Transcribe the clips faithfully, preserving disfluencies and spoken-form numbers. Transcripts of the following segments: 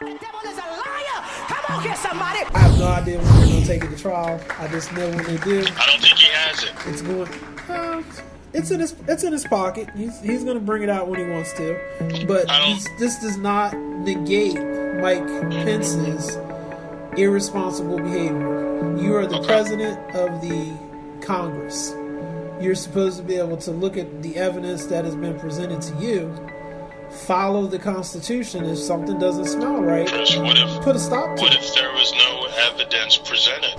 The devil is a liar. Come on here, somebody. I have no idea when they're going to take it to trial. I just know when they do. I don't think he has it. It's going... Uh, it's, in his, it's in his pocket. He's, he's going to bring it out when he wants to. But this does not negate Mike Pence's irresponsible behavior. You are the okay. president of the Congress. You're supposed to be able to look at the evidence that has been presented to you, follow the Constitution. If something doesn't smell right, Chris, what if, put a stop to what it. What if there was no evidence presented?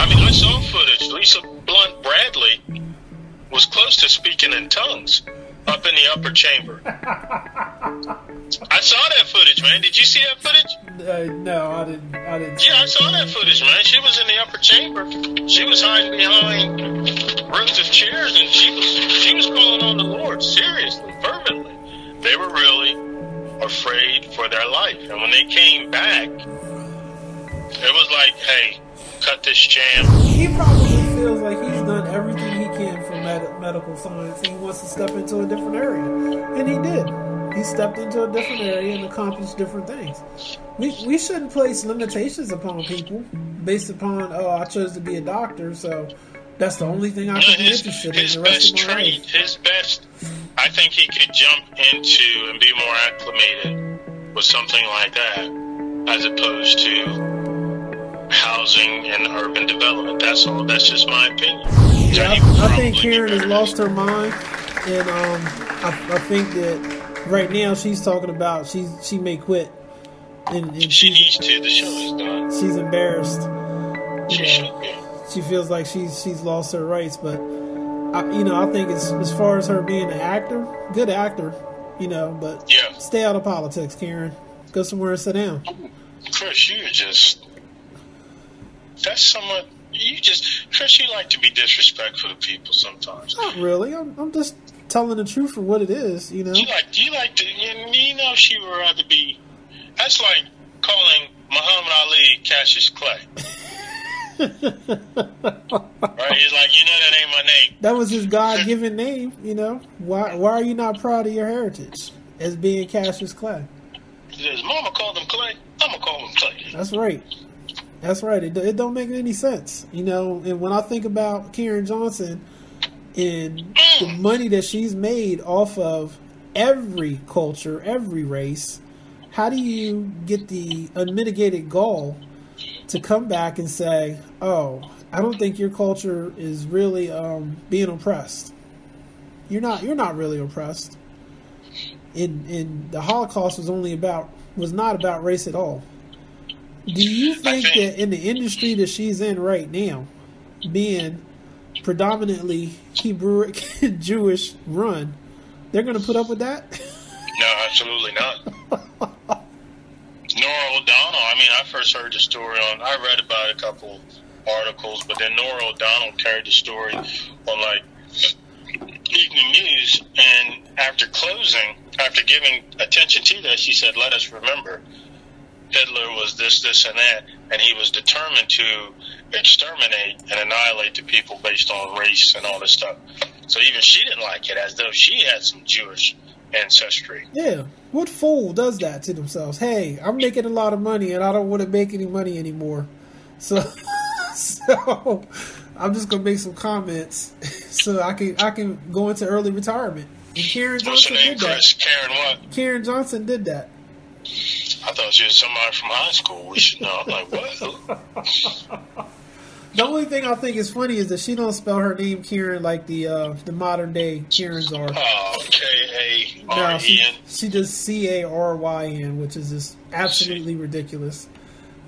I mean, I saw footage. Lisa Blunt Bradley was close to speaking in tongues up in the upper chamber. I saw that footage, man. Did you see that footage? Uh, no, I didn't. I didn't. Yeah, I saw that footage, man. She was in the upper chamber. She was hiding behind rows of chairs, and she was she was calling on the Lord seriously, fervently. They were really afraid for their life. And when they came back, it was like, hey, cut this jam. He probably feels like he's done everything he can for med- medical science. He wants to step into a different area. And he did. He stepped into a different area and accomplished different things. We we shouldn't place limitations upon people based upon, oh, I chose to be a doctor, so that's the only thing I could be interested in the rest of my life. His best trade, his best... I think he could jump into and be more acclimated with something like that as opposed to housing and urban development. That's all. That's just my opinion. Yeah, I, I think Kieran has lost her mind, and um, I, I think that right now she's talking about she she may quit. And, and she needs to. The show is done. She's embarrassed. She should be. She feels like she's she's lost her rights, but. I, you know, I think it's, as far as her being an actor, good actor, you know, but yeah. Stay out of politics, Karen. Go somewhere and sit down. Chris, you just, that's somewhat, you just, Chris, you like to be disrespectful to people sometimes. Not really. I'm, I'm just telling the truth for what it is, you know. You like, you like to, you know, she would rather be, that's like calling Muhammad Ali Cassius Clay. Right, he's like, you know, that ain't my name. That was his God-given name, you know. Why Why are you not proud of your heritage as being Cassius Clay? His mama called him Clay. I'm going to call him Clay. That's right. That's right. It, it don't make any sense, you know. And when I think about Kieran Johnson and mm. the money that she's made off of every culture, every race, how do you get the unmitigated gall to come back and say, oh, I don't think your culture is really um, being oppressed. You're not you're not really oppressed. And, and the Holocaust was only about was not about race at all. Do you think that in the industry that she's in right now, being predominantly Hebrew Jewish run, they're gonna put up with that? No, absolutely not. Nora O'Donnell, I mean, I first heard the story on, I read about a couple articles, but then Nora O'Donnell carried the story on, like, Evening News, and after closing, after giving attention to that, she said, let us remember, Hitler was this, this, and that, and he was determined to exterminate and annihilate the people based on race and all this stuff. So even she didn't like it, as though she had some Jewish ancestry. Yeah. What fool does that to themselves? Hey, I'm making a lot of money and I don't want to make any money anymore. So so I'm just gonna make some comments so I can I can go into early retirement. And Kieran Johnson did that. Chris? Kieran what? Kieran Johnson did that. I thought she was somebody from high school. We should know. I'm like, what? The only thing I think is funny is that she don't spell her name Kieran like the uh, the modern day Kierans are. Oh, K A R E N. No, she, she does C A R Y N, which is just absolutely ridiculous.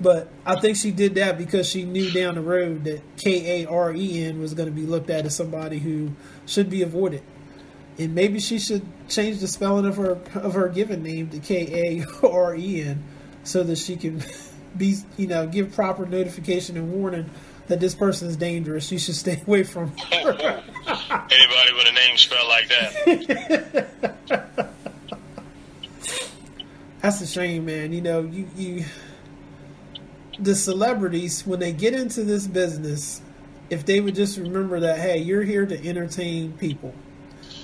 But I think she did that because she knew down the road that K A R E N was going to be looked at as somebody who should be avoided. And maybe she should change the spelling of her of her given name to K A R E N so that she can be, you know, give proper notification and warning that this person is dangerous. You should stay away from her. Anybody with a name spelled like that. That's a shame, man. You know, you, you the celebrities, when they get into this business, if they would just remember that, hey, you're here to entertain people.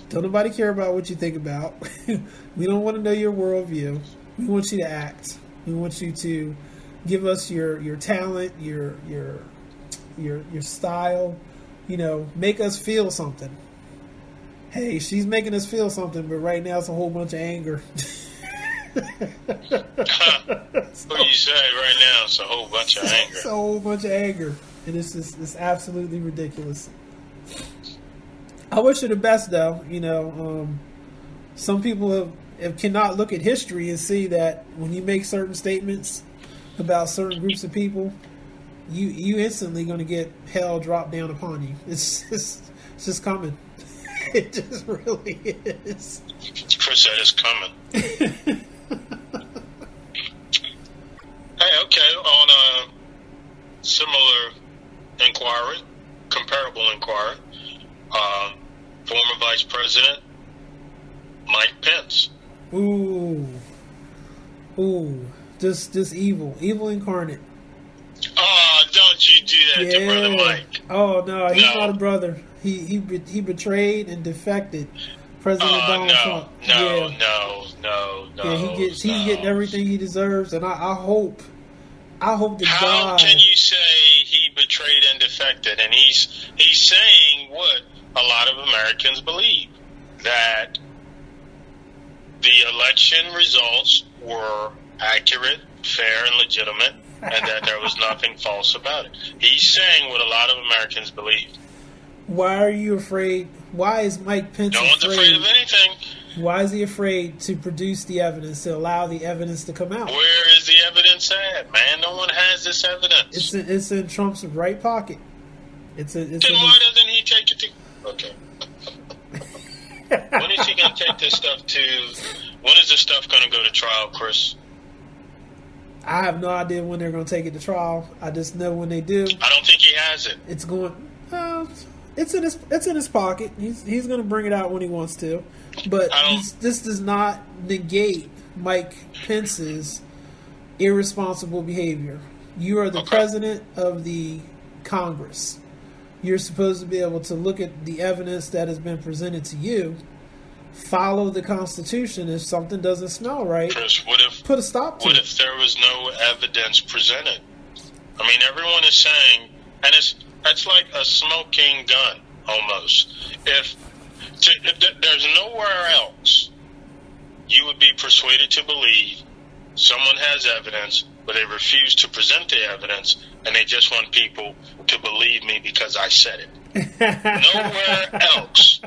Don't nobody care about what you think about. We don't want to know your worldview. We want you to act. We want you to give us your your talent, your your your your style. You know, make us feel something. Hey, she's making us feel something, but right now it's a whole bunch of anger. So, what do you say right now? It's a whole bunch of anger. It's a whole bunch of anger, and it's just, it's absolutely ridiculous. I wish her the best, though. You know, um, some people have, have cannot look at history and see that when you make certain statements about certain groups of people, you you instantly going to get hell dropped down upon you. It's just it's just coming. It just really is. Chris, that is coming. Hey, okay, on a similar inquiry, comparable inquiry, uh, former Vice President Mike Pence. Ooh. Ooh. Just just evil. Evil incarnate. Oh, don't you do that yeah. to Brother Mike. Oh, no, he's no. not a brother. He he he betrayed and defected President uh, Donald no, Trump. No, yeah. no, no, no. Yeah, he gets no. he's getting everything he deserves, and I, I hope, I hope that How God. How can you say he betrayed and defected? And he's he's saying what a lot of Americans believe, that the election results were accurate, fair, and legitimate, and that there was nothing false about it. He's saying what a lot of Americans believe. Why are you afraid? Why is Mike Pence no one's afraid? afraid of anything. Why is he afraid to produce the evidence, to allow the evidence to come out? Where is the evidence at, man? No one has this evidence. It's in, it's in Trump's right pocket. It's a, it's then why his... doesn't he take it to... Okay. When is he going to take this stuff to... When is this stuff going to go to trial, Chris? I have no idea when they're going to take it to trial. I just know when they do. I don't think he has it. It's going... Uh, It's in his it's in his pocket. He's he's going to bring it out when he wants to, but he's, this does not negate Mike Pence's irresponsible behavior. You are the okay. president of the Congress. You're supposed to be able to look at the evidence that has been presented to you, follow the Constitution. If something doesn't smell right, Chris, what if, put a stop to what it. What if there was no evidence presented? I mean, everyone is saying, and it's. That's like a smoking gun, almost. If, to, if there's nowhere else, you would be persuaded to believe someone has evidence, but they refuse to present the evidence, and they just want people to believe me because I said it. Nowhere else,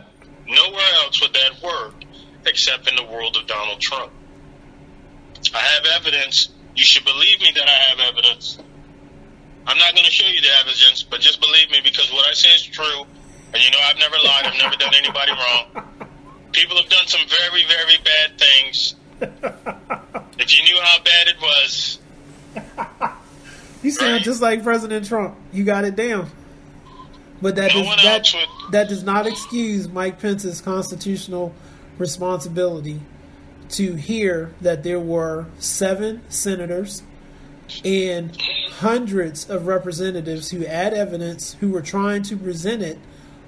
nowhere else would that work except in the world of Donald Trump. I have evidence. You should believe me that I have evidence. I'm not going to show you the evidence, but just believe me because what I say is true. And you know, I've never lied. I've never done anybody wrong. People have done some very, very bad things. If you knew how bad it was. You sound right? Just like President Trump. You got it down. But that, no does, that, would... that does not excuse Mike Pence's constitutional responsibility to hear that there were seven senators and hundreds of representatives who had evidence, who were trying to present it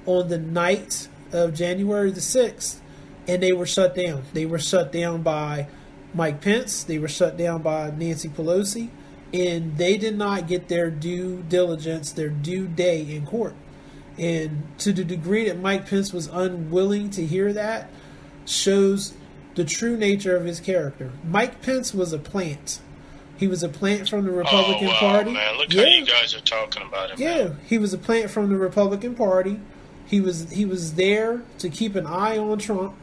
on the night of January the sixth, and they were shut down. They were shut down by Mike Pence. They were shut down by Nancy Pelosi, and they did not get their due diligence, their due day in court. And to the degree that Mike Pence was unwilling to hear that shows the true nature of his character. Mike Pence was a plant. He was a plant from the Republican oh, wow, Party. Man, look yeah. how you guys are talking about him. Yeah, man. He was a plant from the Republican Party. He was he was there to keep an eye on Trump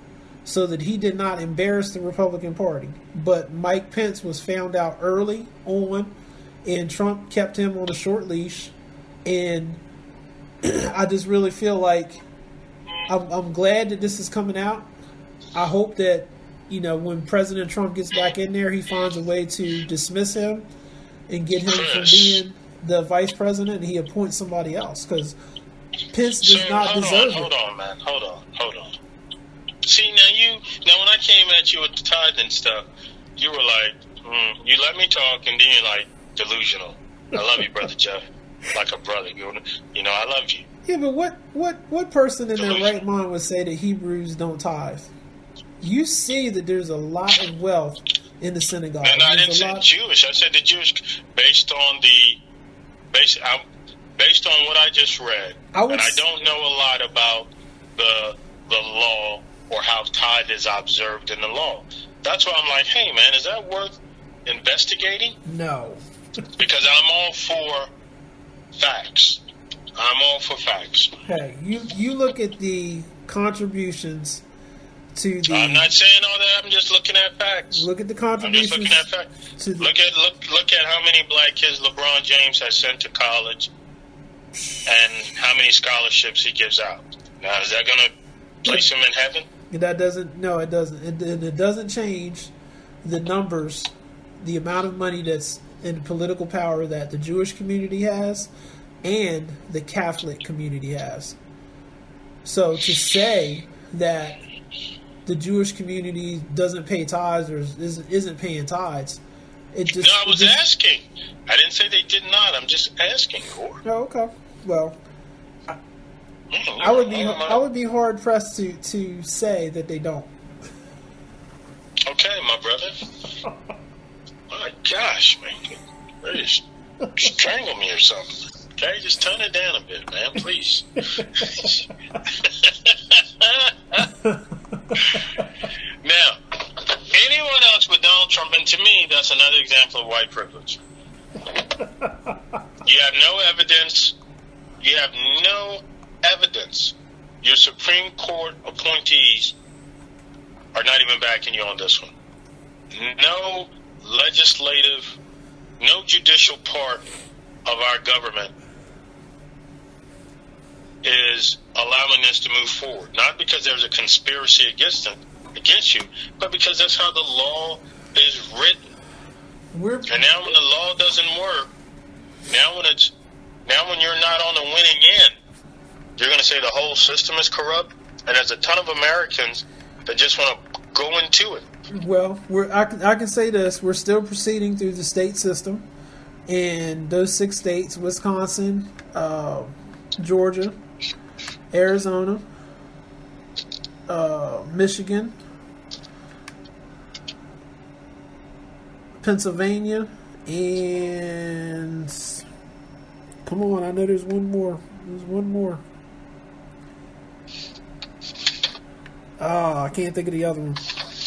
so that he did not embarrass the Republican Party. But Mike Pence was found out early on, and Trump kept him on a short leash. And I just really feel like I'm, I'm glad that this is coming out. I hope that, you know, when President Trump gets back in there, he finds a way to dismiss him and get him Chris. from being the vice president, and he appoints somebody else because Pence does so, not hold deserve on, it. Hold on, man. Hold on. Hold on. See, now you, now when I came at you with the tithe and stuff, you were like, mm, you let me talk, and then you're like, delusional. I love you, Brother Jeff. Like a brother. You know, I love you. Yeah, but what, what, what person in delusional. their right mind would say that Hebrews don't tithe? You see that there's a lot of wealth in the synagogue. No, no, I didn't say Jewish. I said the Jewish, based on the, based, I, based on what I just read. I would, and I don't know a lot about the the law or how tithe is observed in the law. That's why I'm like, hey, man, is that worth investigating? No. Because I'm all for facts. I'm all for facts. Hey, you, you look at the contributions to the... I'm not saying all that. I'm just looking at facts. Look at the contributions. I'm just looking at facts. The, look at look look at how many black kids LeBron James has sent to college and how many scholarships he gives out. Now, is that going to place him in heaven? That doesn't... No, it doesn't. It, it doesn't change the numbers, the amount of money that's in political power that the Jewish community has and the Catholic community has. So to say that the Jewish community doesn't pay tithes or isn't paying tithes, it just... No, I was just asking. I didn't say they did not. I'm just asking. Or... Oh, okay. Well, I, I would be I would be hard pressed to, to say that they don't. Okay, my brother. My gosh, man, they just strangle me or something. Okay, just tone it down a bit, man, please. Now, anyone else with Donald Trump, and to me, that's another example of white privilege. You have no evidence. You have no evidence. Your Supreme Court appointees are not even backing you on this one. No legislative, no judicial part of our government is allowing this to move forward. Not because there's a conspiracy against them, against you, but because that's how the law is written. We're, and now when the law doesn't work, now when it's now when you're not on the winning end, you're going to say the whole system is corrupt, and there's a ton of Americans that just want to go into it. Well, we're, I, I can say this. We're still proceeding through the state system. And those six states, Wisconsin, uh, Georgia, Arizona, uh, Michigan, Pennsylvania, and come on, I know there's one more. There's one more. Oh, I can't think of the other one.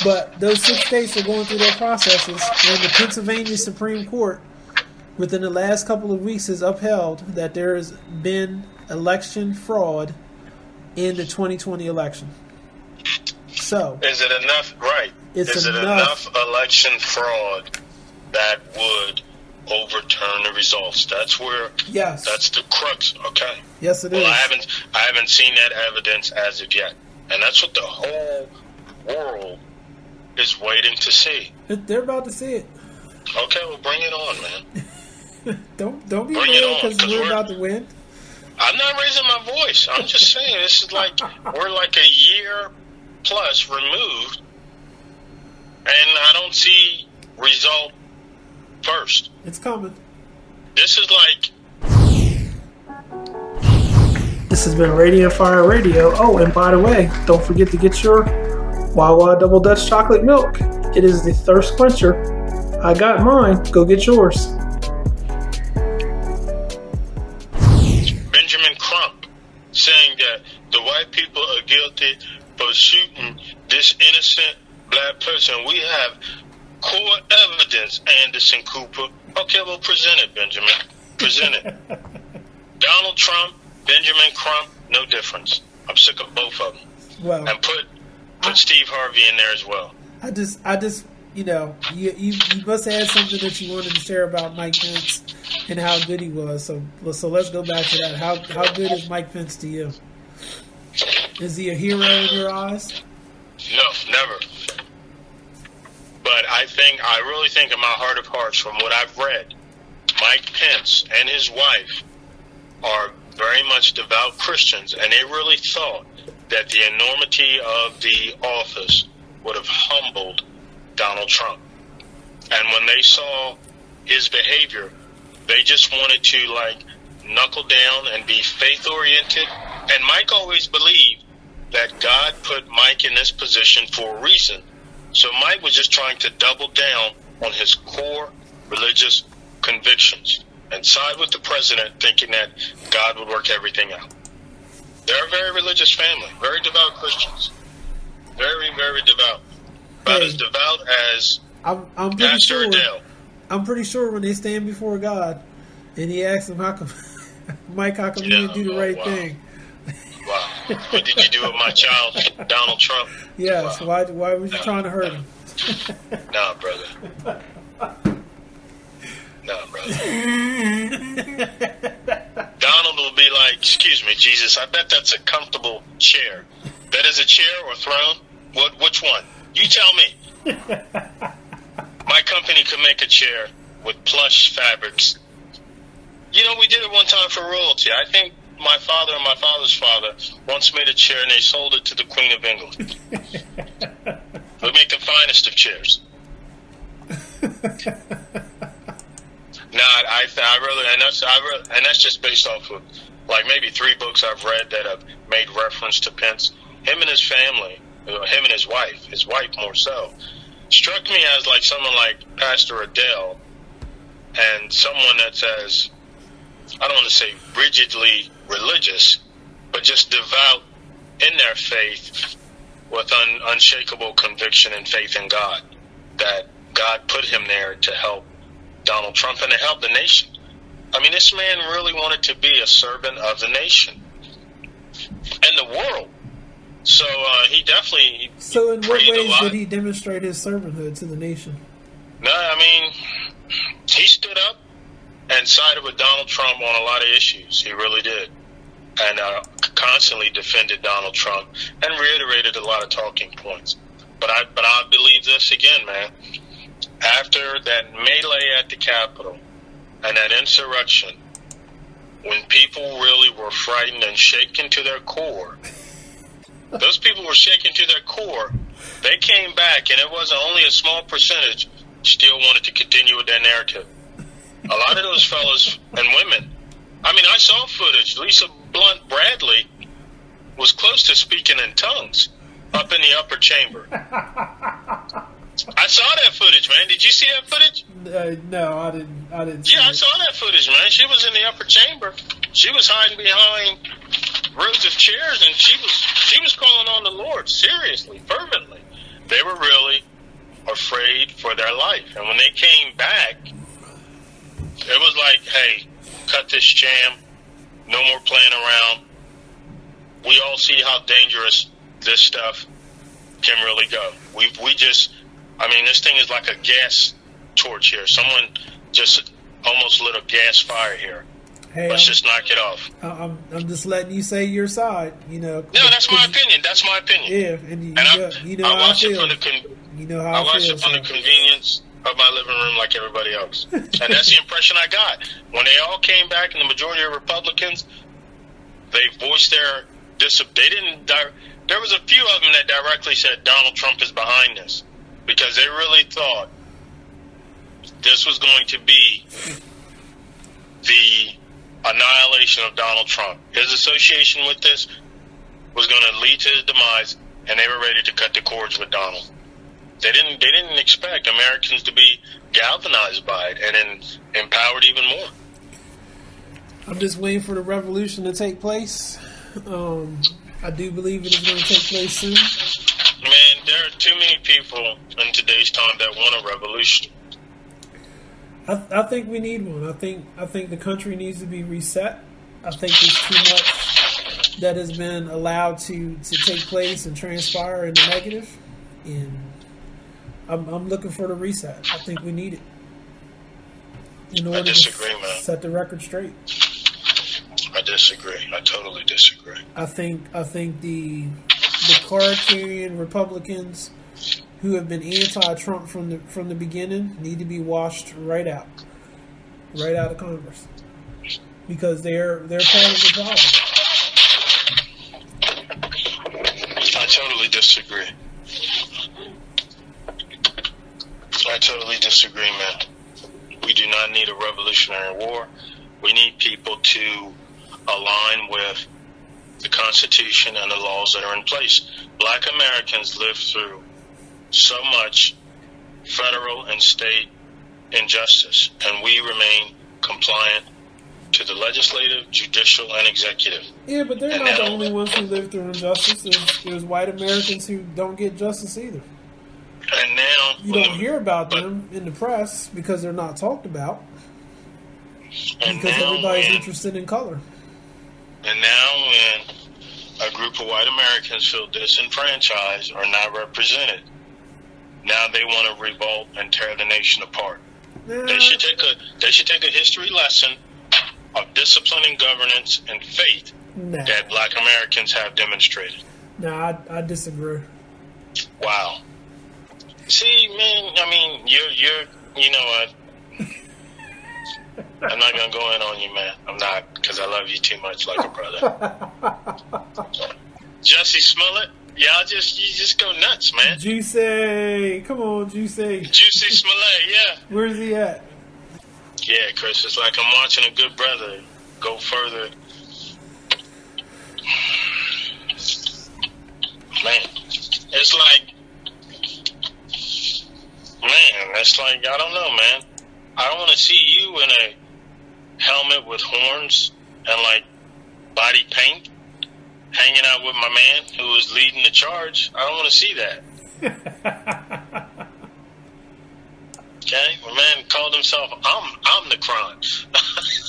But those six states are going through their processes, and the Pennsylvania Supreme Court within the last couple of weeks has upheld that there has been election fraud in the twenty twenty election. So, is it enough? Right. It's is enough, it enough election fraud that would overturn the results? That's where. Yes. That's the crux. Okay. Yes, it well, is. Well, I haven't, I haven't seen that evidence as of yet, and that's what the whole world is waiting to see. They're about to see it. Okay, well, bring it on, man. Don't don't be mad because we're, we're about to win. I'm not raising my voice. I'm just saying this is like we're like a year plus removed, and I don't see result first. It's coming. This is like. This has been Radio Fire Radio. Oh, and by the way, don't forget to get your Wawa Double Dutch Chocolate Milk. It is the thirst quencher. I got mine. Go get yours. Benjamin Crump saying that the white people are guilty for shooting this innocent black person. We have core evidence, Anderson Cooper. Okay, well, present it, Benjamin. Present it. Donald Trump, Benjamin Crump, no difference. I'm sick of both of them. Well, and put put I, Steve Harvey in there as well. I just, I just, you know, you, you you must have something that you wanted to share about Mike Pence and how good he was. So so let's go back to that. How how good is Mike Pence to you? Is he a hero in your eyes? No, never. But I think, I really think in my heart of hearts, from what I've read, Mike Pence and his wife are very much devout Christians, and they really thought that the enormity of the office would have humbled Donald Trump. And when they saw his behavior, they just wanted to, like, knuckle down and be faith-oriented. And Mike always believed that God put Mike in this position for a reason. So Mike was just trying to double down on his core religious convictions and side with the president, thinking that God would work everything out. They're a very religious family, very devout Christians. Very, very devout. About hey, as devout as I'm, I'm pretty Pastor sure, Adele. I'm pretty sure when they stand before God and he asks them, how come, Mike, how come yeah, you didn't do the oh, right wow. thing? Wow. What did you do with my child, Donald Trump? Yes. Wow. Why, why was you no, trying to hurt no. him? Nah, brother. Nah, brother. Donald will be like, excuse me, Jesus, I bet that's a comfortable chair. That is a chair or throne? What? Which one? You tell me. My company could make a chair with plush fabrics. You know, we did it one time for royalty. I think my father and my father's father once made a chair and they sold it to the Queen of England. We make the finest of chairs. Nah, I, I really, and that's, I really, and that's just based off of like maybe three books I've read that have made reference to Pence. Him and his family, him and his wife, his wife more so, struck me as like someone like Pastor Adele and someone that's as, I don't want to say rigidly religious, but just devout in their faith with un, unshakable conviction and faith in God, that God put him there to help Donald Trump and to help the nation. I mean, this man really wanted to be a servant of the nation and the world. So uh, he definitely. So, in what ways did he demonstrate his servanthood to the nation? No, I mean, he stood up and sided with Donald Trump on a lot of issues. He really did, and uh, constantly defended Donald Trump and reiterated a lot of talking points. But I, but I believe this again, man. After that melee at the Capitol and that insurrection, when people really were frightened and shaken to their core, those people were shaken to their core, they came back, and it wasn't only a small percentage still wanted to continue with their narrative. A lot of those fellas and women, I mean, I saw footage. Lisa Blunt Bradley was close to speaking in tongues up in the upper chamber. I saw that footage, man. Did you see that footage? Uh, no, I didn't. I didn't. Yeah, see I it. saw that footage, man. She was in the upper chamber. She was hiding behind rows of chairs, and she was she was calling on the Lord seriously, fervently. They were really afraid for their life, and when they came back, it was like, "Hey, cut this jam. No more playing around. We all see how dangerous this stuff can really go. We we just." I mean, this thing is like a gas torch here. Someone just almost lit a gas fire here. Hey, Let's I'm, just knock it off. I'm, I'm just letting you say your side. You know. No, that's my opinion. That's my opinion. Yeah, and you, and I, you know I how I feel. It from the you know how I, I watch it from so. the convenience of my living room, like everybody else. And that's the impression I got when they all came back. And the majority of Republicans, they voiced their dis. They didn't. Di- there was a few of them that directly said Donald Trump is behind this. Because they really thought this was going to be the annihilation of Donald Trump. His association with this was going to lead to his demise, and they were ready to cut the cords with Donald. They didn't. They didn't expect Americans to be galvanized by it and then empowered even more. I'm just waiting for the revolution to take place. Um, I do believe it is going to take place soon. Man, there are too many people in today's time that want a revolution. I, I think we need one. I think I think the country needs to be reset. I think there's too much that has been allowed to, to take place and transpire in the negative. And I'm, I'm looking for the reset. I think we need it in order I disagree, to man. set the record straight. I disagree. I totally disagree. I think I think the. The card-carrying Republicans who have been anti-Trump from the from the beginning need to be washed right out, right out of Congress, because they're they're part of the problem. I totally disagree. I totally disagree, man. We do not need a revolutionary war. We need people to align with the Constitution and the laws that are in place. Black Americans lived through so much federal and state injustice, and we remain compliant to the legislative, judicial, and executive. Yeah, but they're and not the only ones who live through injustice. There's, there's white Americans who don't get justice either. And now you don't the, hear about but, them in the press because they're not talked about. And because now, everybody's when, interested in color. And now when a group of white Americans feel disenfranchised or not represented, now they want to revolt and tear the nation apart. Nah. They should take a they should take a history lesson of discipline and governance and faith nah. that black Americans have demonstrated. Nah, I, I disagree. Wow. See, man, I mean, you're, you're you know what? I'm not going to go in on you, man. I'm not, because I love you too much like a brother. Jussie Smollett, y'all just, you just go nuts, man. Juicy. Come on, Juicy. Jussie Smollett, yeah. Where's he at? Yeah, Chris, it's like I'm watching a good brother go further. Man, it's like, man, that's like, I don't know, man. I don't want to see you in a helmet with horns and, like, body paint hanging out with my man who is leading the charge. I don't want to see that. Okay? My man called himself Om- Omnicron.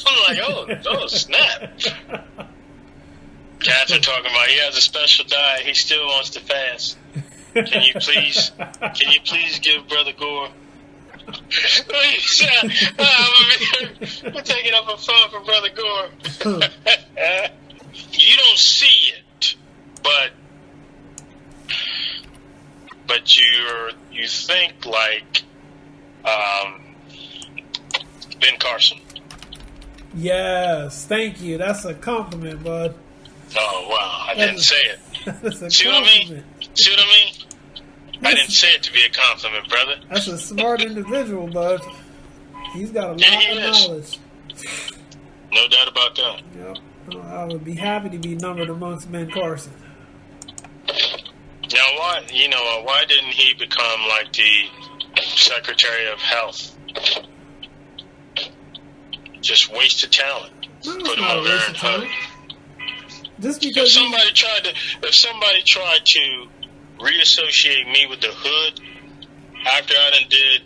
I'm like, oh, oh, snap. Catherine talking about he has a special diet. He still wants to fast. Can you please, can you please give Brother Gore? We're taking up a phone for Brother Gore. You don't see it, but but you you think like um, Ben Carson. Yes, thank you. That's a compliment, bud. Oh wow, I that's didn't a, say it. That's a see compliment. What I mean? See what I mean? I didn't say it to be a compliment, brother. That's a smart individual, bud. He's got a lot yeah, of is. knowledge. No doubt about that. Yep. Well, I would be happy to be numbered amongst Ben Carson. Now, why you know uh, why didn't he become like the Secretary of Health? Just waste of talent. No, put him over there and hug. Just because if somebody he... tried to, if somebody tried to. reassociate me with the hood after I done did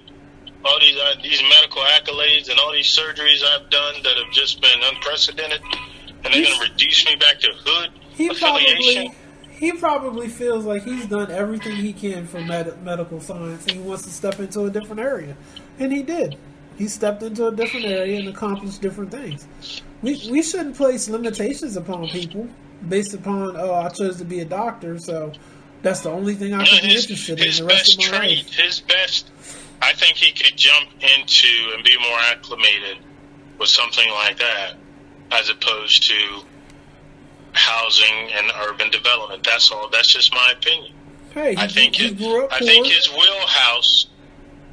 all these uh, these medical accolades and all these surgeries I've done that have just been unprecedented, and they're gonna reduce me back to hood he affiliation. Probably, he probably feels like he's done everything he can for med- medical science, and he wants to step into a different area, and he did. He stepped into a different area and accomplished different things. We we shouldn't place limitations upon people based upon oh I chose to be a doctor, so. That's the only thing I could be interested in the rest of my life. His best, I think he could jump into and be more acclimated with something like that as opposed to housing and urban development. That's all. That's just my opinion. Hey, I think his, I think his wheelhouse.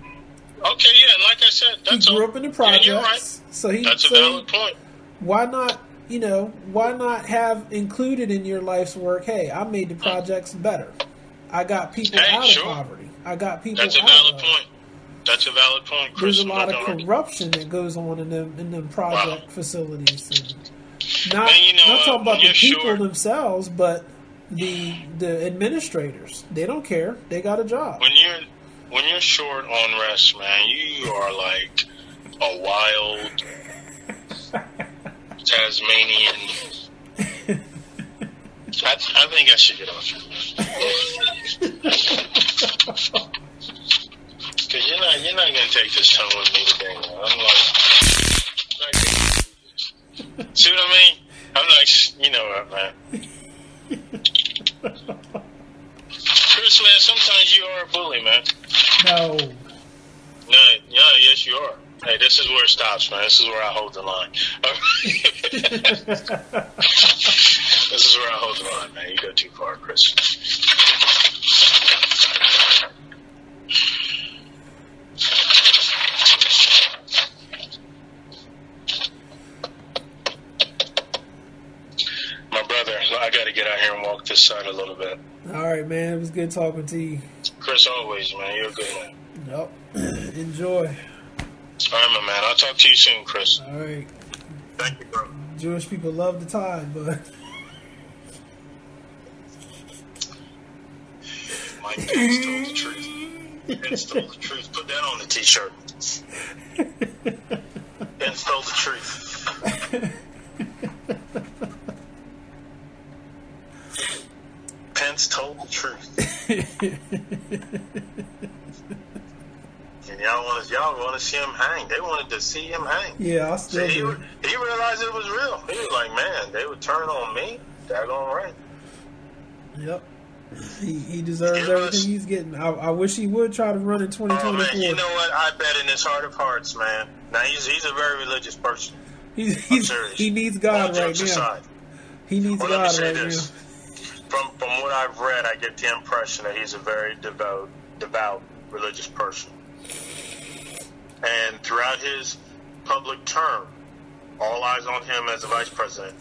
Okay, yeah, and like I said, that's he grew up in the projects. Yeah, you're right. So he, that's a valid point. Why not? You know, why not have included in your life's work, hey, I made the projects better. I got people hey, out sure. of poverty. I got people That's out of That's a valid point. That's a valid point, Chris. There's a lot of corruption that goes on in them, in them project wow. facilities. And not and you know, not talking about uh, the people sure. themselves, but the the administrators. They don't care. They got a job. When you're, when you're short on rest, man, you are like a wild... Tasmanian. I, I think I should get off. Cause you're not you're not gonna take this time with me today. I'm like, like, see what I mean? I'm like, you know what, man. Chris, man, sometimes you are a bully, man. No. No, no, yes, you are. Hey, this is where it stops, man. This is where I hold the line. This is where I hold the line, man. You go too far, Chris. My brother, I got to get out here and walk this side a little bit. All right, man. It was good talking to you. Chris, always, man. You're a good man. Yep. Enjoy. All right, my man. I'll talk to you soon, Chris. All right. Thank you, bro. Jewish people love the time, but... Mike Pence told the truth. Pence told the truth. Put that on the T-shirt. Pence told the truth. Pence told the truth. And y'all want y'all want to see him hang. They wanted to see him hang. Yeah, I still see, he, he realized it was real. He was like, man, they would turn on me. They're going right. Yep. He, he deserves was, everything he's getting. I, I wish he would try to run in twenty twenty-four. Oh man, you know what? I bet in his heart of hearts, man. Now, he's, he's a very religious person. He's, he's, he needs God right now. Aside. He needs well, God let me say right this. now. From, from what I've read, I get the impression that he's a very devout, devout religious person. And throughout his public term, all eyes on him as a vice president,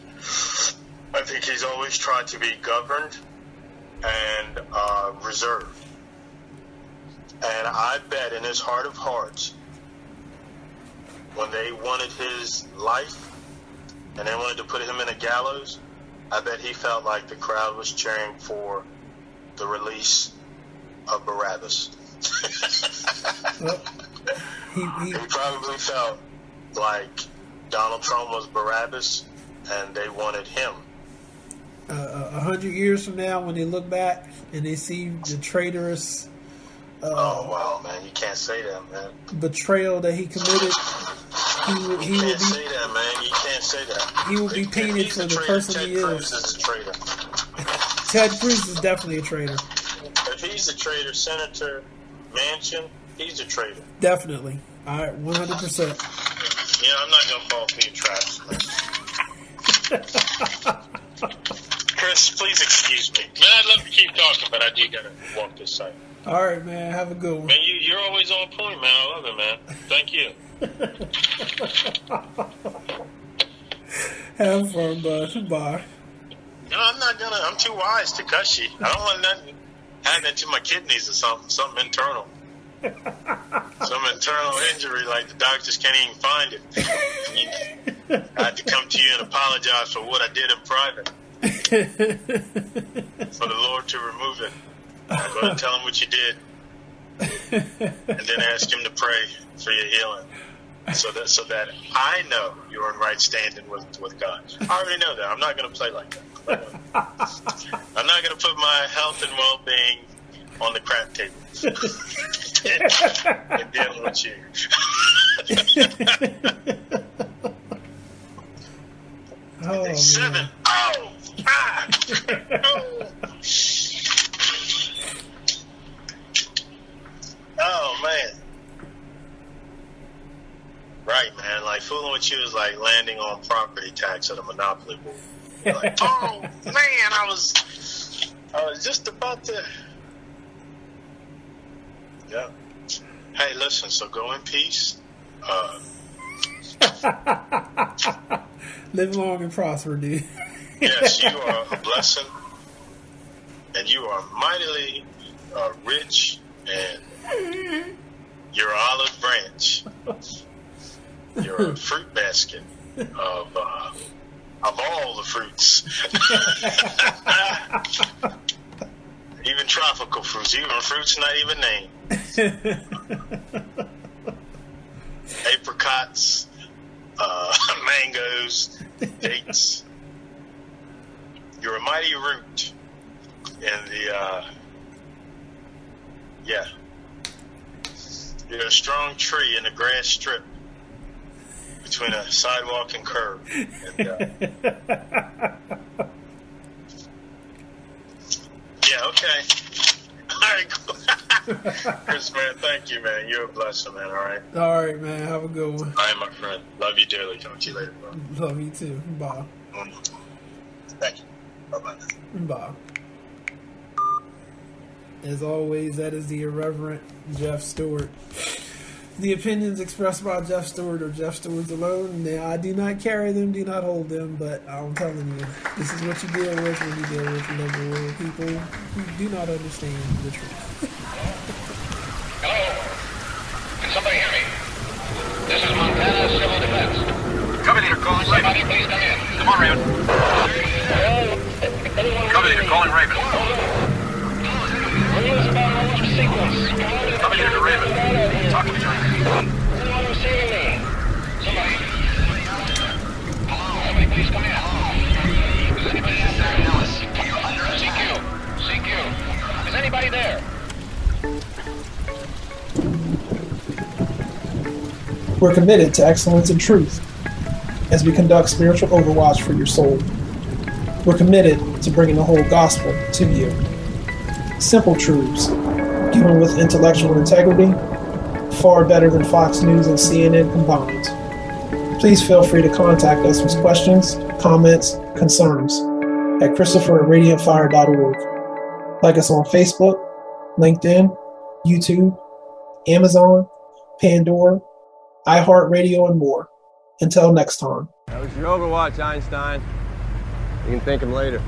I think he's always tried to be governed and uh, reserved. And I bet in his heart of hearts, when they wanted his life and they wanted to put him in a gallows, I bet he felt like the crowd was cheering for the release of Barabbas. Well, he, he, he probably felt like Donald Trump was Barabbas and they wanted him. A uh, hundred years from now, when they look back and they see the traitorous... Uh, oh, wow, man. You can't say that, man. Betrayal that he committed... He will, he you can't will be, say that, man. You can't say that. He will be painted for the traitor. person Ted he Cruz is. Ted Cruz is a traitor. Ted Cruz is definitely a traitor. If he's a traitor, Senator Manchin, he's a traitor. Definitely. All right, one hundred percent. Yeah, I'm not going to fall for your traps. Chris, please excuse me. Man, I'd love to keep talking, but I do got to walk this side. All right, man. Have a good one. Man, you, you're always on point, man. I love it, man. Thank you. Have fun, bud. Bye. No, I'm not gonna. I'm too wise to cuss you. I don't want nothing happening to my kidneys or something. Something internal. Some internal injury, like the doctors can't even find it. I had to come to you and apologize for what I did in private. For the Lord to remove it. I'll go and tell him what you did. And then ask him to pray for your healing, so that so that I know you're in right standing with, with God. I already know that. I'm not going to play like that. I'm not going to put my health and well-being on the crap table and deal with you. Oh, man. Seven. Oh, five. Oh. Oh, man. Right, man. Like, fooling with you is like landing on property tax at a monopoly board. You're like, oh, man, I was I was just about to... Yeah. Hey, listen, so go in peace. Uh... Live long and prosper, dude. Yes, you are a blessing. And you are mightily uh, rich... And your olive branch, your fruit basket of uh, of all the fruits, even tropical fruits, even fruits not even named, apricots, uh, mangoes, dates. You're a mighty root in the. Uh, Yeah. You're a strong tree in a grass strip between a sidewalk and curb. And, uh, yeah, okay. All right, cool. Chris, man, thank you, man. You're a blessing, man, all right? All right, man. Have a good one. All right, my friend. Love you dearly. Talk to you later, bro. Love you, too. Bye. Thank you. Bye-bye. Bye. As always, that is the irreverent Jeff Stewart. The opinions expressed by Jeff Stewart are Jeff Stewart's alone. Now, I do not carry them, do not hold them, but I'm telling you, this is what you deal with when you deal with liberal people who do not understand the truth. Hello? Can somebody hear me? This is Montana Civil Defense. Cover leader calling Raven. Somebody please come in. Come on, Raven. Hello? Cover leader calling Raven. News about a launch sequence. Cover leader to Raven. Talk to me, John. Anyone receiving me? Somebody. Hello. Somebody please come in. Hello. Is anybody out there? Ellis. You're under us. C Q. C Q. Is anybody there? We're committed to excellence and truth as we conduct spiritual overwatch for your soul. We're committed to bringing the whole gospel to you. Simple truths, given with intellectual integrity, far better than Fox News and C N N combined. Please feel free to contact us with questions, comments, concerns at Christopher at Radiant Fire dot org. Like us on Facebook, LinkedIn, YouTube, Amazon, Pandora, iHeartRadio, and more. Until next time. That was your Overwatch, Einstein. You can thank him later.